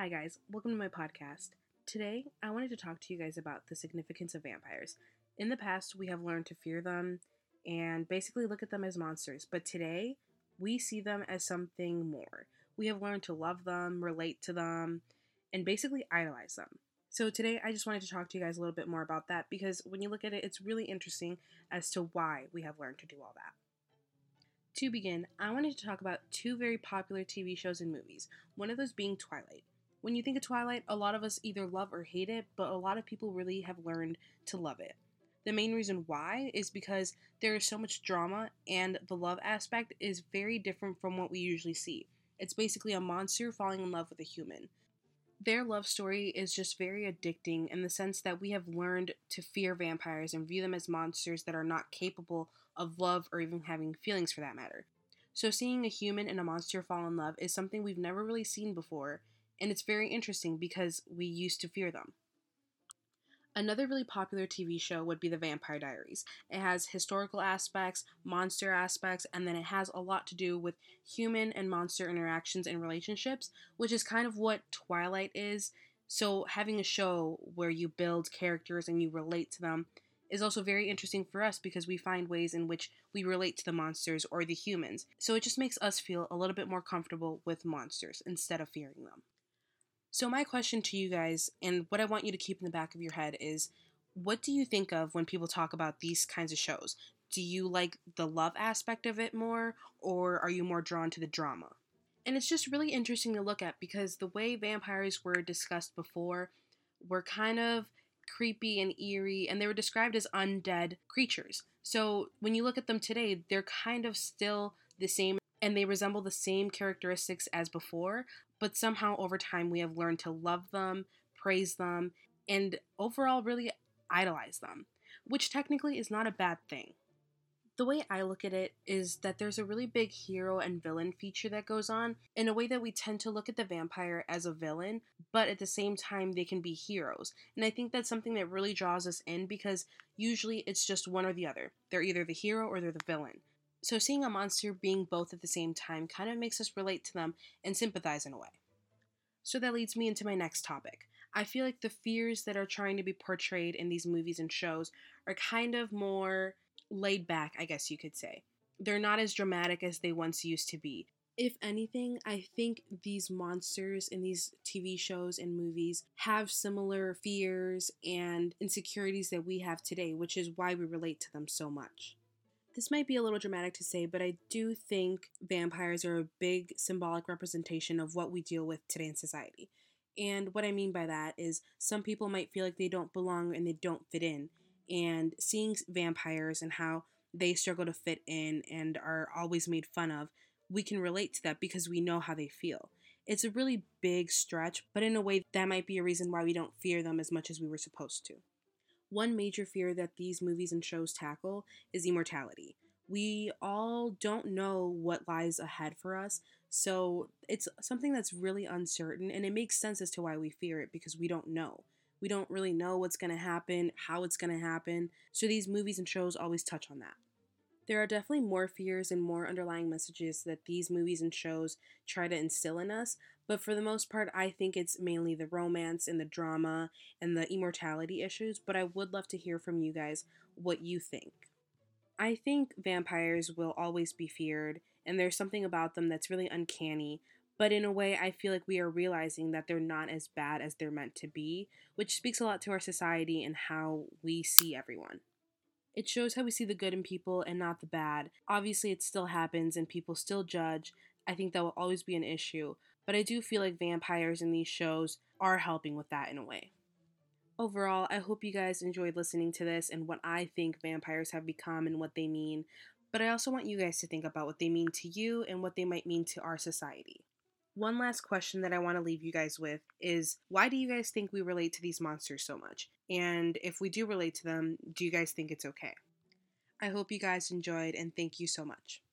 Hi guys, welcome to my podcast. Today, I wanted to talk to you guys about the significance of vampires. In the past, we have learned to fear them and basically look at them as monsters, but today, we see them as something more. We have learned to love them, relate to them, and basically idolize them. So today, I just wanted to talk to you guys a little bit more about that because when you look at it, it's really interesting as to why we have learned to do all that. To begin, I wanted to talk about two very popular TV shows and movies, one of those being Twilight. When you think of Twilight, a lot of us either love or hate it, but a lot of people really have learned to love it. The main reason why is because there is so much drama and the love aspect is very different from what we usually see. It's basically a monster falling in love with a human. Their love story is just very addicting in the sense that we have learned to fear vampires and view them as monsters that are not capable of love or even having feelings for that matter. So seeing a human and a monster fall in love is something we've never really seen before. And it's very interesting because we used to fear them. Another really popular TV show would be The Vampire Diaries. It has historical aspects, monster aspects, and then it has a lot to do with human and monster interactions and relationships, which is kind of what Twilight is. So having a show where you build characters and you relate to them is also very interesting for us because we find ways in which we relate to the monsters or the humans. So it just makes us feel a little bit more comfortable with monsters instead of fearing them. So my question to you guys, and what I want you to keep in the back of your head is, what do you think of when people talk about these kinds of shows? Do you like the love aspect of it more, or are you more drawn to the drama? And it's just really interesting to look at because the way vampires were discussed before were kind of creepy and eerie, and they were described as undead creatures. So when you look at them today, they're kind of still the same, and they resemble the same characteristics as before. But somehow over time we have learned to love them, praise them, and overall really idolize them, which technically is not a bad thing. The way I look at it is that there's a really big hero and villain feature that goes on in a way that we tend to look at the vampire as a villain, but at the same time they can be heroes. And I think that's something that really draws us in because usually it's just one or the other. They're either the hero or they're the villain. So seeing a monster being both at the same time kind of makes us relate to them and sympathize in a way. So that leads me into my next topic. I feel like the fears that are trying to be portrayed in these movies and shows are kind of more laid back, I guess you could say. They're not as dramatic as they once used to be. If anything, I think these monsters in these TV shows and movies have similar fears and insecurities that we have today, which is why we relate to them so much. This might be a little dramatic to say, but I do think vampires are a big symbolic representation of what we deal with today in society. And what I mean by that is some people might feel like they don't belong and they don't fit in. And seeing vampires and how they struggle to fit in and are always made fun of, we can relate to that because we know how they feel. It's a really big stretch, but in a way that might be a reason why we don't fear them as much as we were supposed to. One major fear that these movies and shows tackle is immortality. We all don't know what lies ahead for us, so it's something that's really uncertain, and it makes sense as to why we fear it because we don't know. We don't really know what's going to happen, how it's going to happen, so these movies and shows always touch on that. There are definitely more fears and more underlying messages that these movies and shows try to instill in us, but for the most part, I think it's mainly the romance and the drama and the immortality issues, but I would love to hear from you guys what you think. I think vampires will always be feared, and there's something about them that's really uncanny, but in a way, I feel like we are realizing that they're not as bad as they're meant to be, which speaks a lot to our society and how we see everyone. It shows how we see the good in people and not the bad. Obviously, it still happens and people still judge. I think that will always be an issue, but I do feel like vampires in these shows are helping with that in a way. Overall, I hope you guys enjoyed listening to this and what I think vampires have become and what they mean, but I also want you guys to think about what they mean to you and what they might mean to our society. One last question that I want to leave you guys with is, why do you guys think we relate to these monsters so much? And if we do relate to them, do you guys think it's okay? I hope you guys enjoyed and thank you so much.